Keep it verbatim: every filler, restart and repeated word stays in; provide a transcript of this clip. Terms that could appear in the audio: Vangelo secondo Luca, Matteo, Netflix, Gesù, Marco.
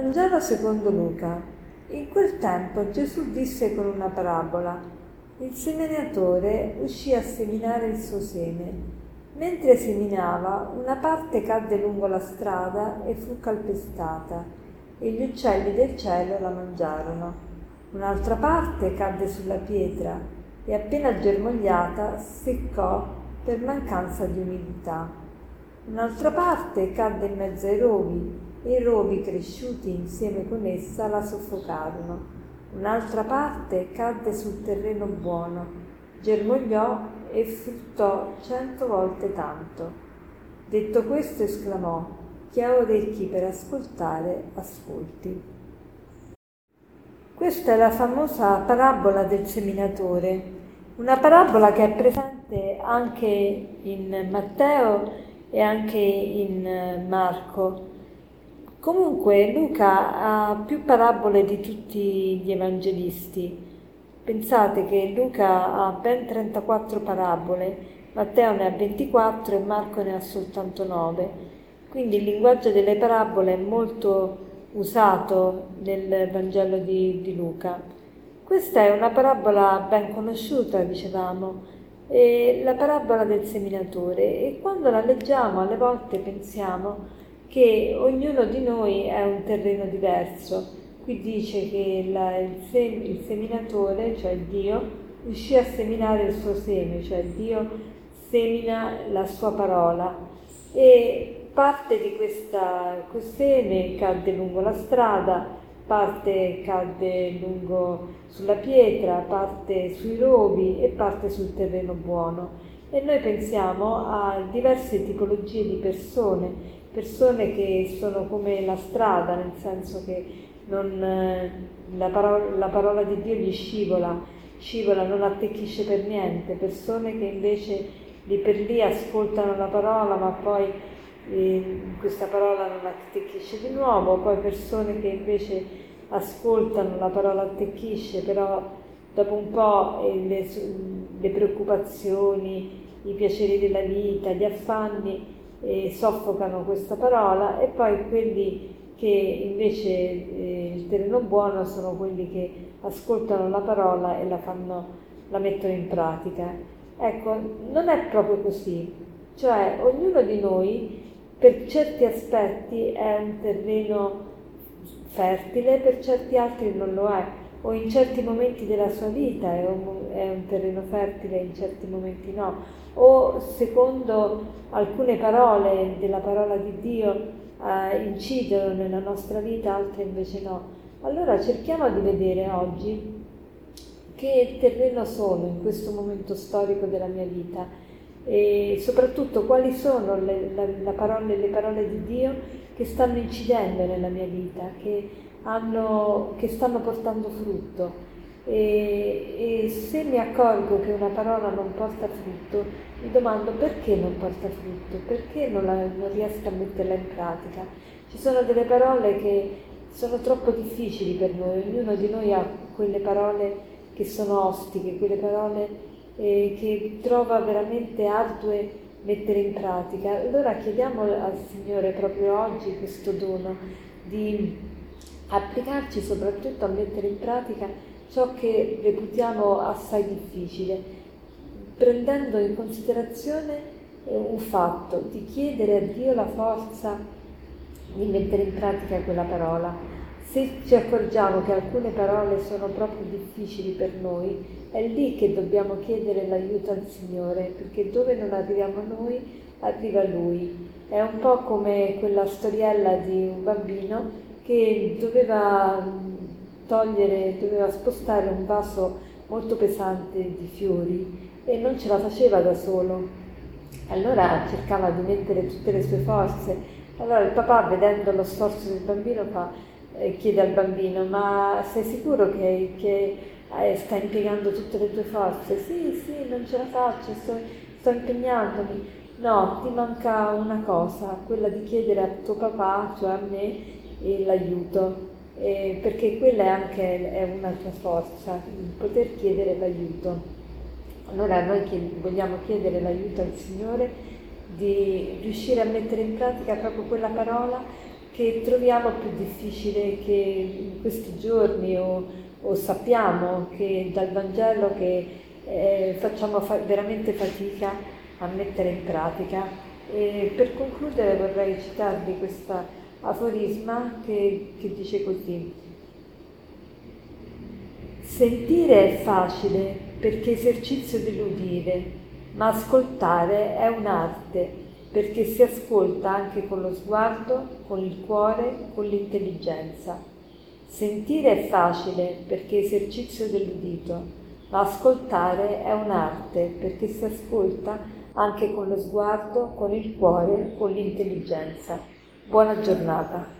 Vangelo secondo Luca. In quel tempo Gesù disse con una parabola: il seminatore uscì a seminare il suo seme. Mentre seminava, una parte cadde lungo la strada e fu calpestata, e gli uccelli del cielo la mangiarono. Un'altra parte cadde sulla pietra e, appena germogliata, seccò per mancanza di umidità. Un'altra parte cadde in mezzo ai rovi e i rovi cresciuti insieme con essa la soffocarono. Un'altra parte cadde sul terreno buono, germogliò e fruttò cento volte tanto. Detto questo, esclamò: chi ha orecchi per ascoltare, ascolti. Questa è la famosa parabola del seminatore, una parabola che è presente anche in Matteo e anche in Marco. Comunque Luca ha più parabole di tutti gli evangelisti. Pensate che Luca ha ben trentaquattro parabole, Matteo ne ha ventiquattro e Marco ne ha soltanto nove. Quindi il linguaggio delle parabole è molto usato nel Vangelo di, di Luca. Questa è una parabola ben conosciuta, dicevamo, è la parabola del seminatore, e quando la leggiamo alle volte pensiamo che ognuno di noi è un terreno diverso. Qui dice che la, il, sem, il seminatore, cioè Dio, riuscì a seminare il suo seme, cioè Dio semina la sua parola, e parte di questa seme cadde lungo la strada, parte cadde lungo sulla pietra, parte sui rovi e parte sul terreno buono. E noi pensiamo a diverse tipologie di persone, persone che sono come la strada, nel senso che non, la, parola, la parola di Dio gli scivola, scivola, non attecchisce per niente, persone che invece lì per lì ascoltano la parola ma poi questa parola non attecchisce di nuovo, poi persone che invece ascoltano, la parola attecchisce, però dopo un po' le, le preoccupazioni, i piaceri della vita, gli affanni eh, soffocano questa parola, e poi quelli che invece eh, il terreno buono sono quelli che ascoltano la parola e la, fanno, la mettono in pratica. Ecco, non è proprio così, cioè ognuno di noi per certi aspetti è un terreno fertile, per certi altri non lo è, o in certi momenti della sua vita è un, è un terreno fertile, in certi momenti no, o secondo alcune parole della parola di Dio eh, incidono nella nostra vita, altre invece no. Allora cerchiamo di vedere oggi che terreno sono in questo momento storico della mia vita, e soprattutto quali sono le, la, la parole, le parole di Dio che stanno incidendo nella mia vita, che, hanno, che stanno portando frutto, e, e se mi accorgo che una parola non porta frutto, mi domando perché non porta frutto, perché non, la, non riesco a metterla in pratica. Ci sono delle parole che sono troppo difficili per noi, ognuno di noi ha quelle parole che sono ostiche, quelle parole e che trova veramente ardue mettere in pratica. Allora chiediamo al Signore proprio oggi questo dono di applicarci soprattutto a mettere in pratica ciò che reputiamo assai difficile, prendendo in considerazione un fatto, di chiedere a Dio la forza di mettere in pratica quella parola. Se ci accorgiamo che alcune parole sono proprio difficili per noi, è lì che dobbiamo chiedere l'aiuto al Signore, perché dove non arriviamo noi, arriva Lui. È un po' come quella storiella di un bambino che doveva togliere, doveva spostare un vaso molto pesante di fiori e non ce la faceva da solo. Allora cercava di mettere tutte le sue forze. Allora il papà, vedendo lo sforzo del bambino, fa, eh, chiede al bambino: ma sei sicuro che... che Eh, sta impiegando tutte le tue forze? Sì, sì, non ce la faccio, sto, sto impegnandomi. No, ti manca una cosa, quella di chiedere a tuo papà, cioè a me, eh, l'aiuto, eh, perché quella è anche è una tua forza, il poter chiedere l'aiuto. Allora noi chied- vogliamo chiedere l'aiuto al Signore di riuscire a mettere in pratica proprio quella parola che troviamo più difficile, che in questi giorni o, o sappiamo che dal Vangelo che eh, facciamo fa- veramente fatica a mettere in pratica. E per concludere vorrei citarvi questa aforisma che, che dice così: sentire è facile perché esercizio dell'udire, ma ascoltare è un'arte perché si ascolta anche con lo sguardo, con il cuore, con l'intelligenza. Sentire è facile perché esercizio dell'udito, ma ascoltare è un'arte perché si ascolta anche con lo sguardo, con il cuore, con l'intelligenza. Buona giornata.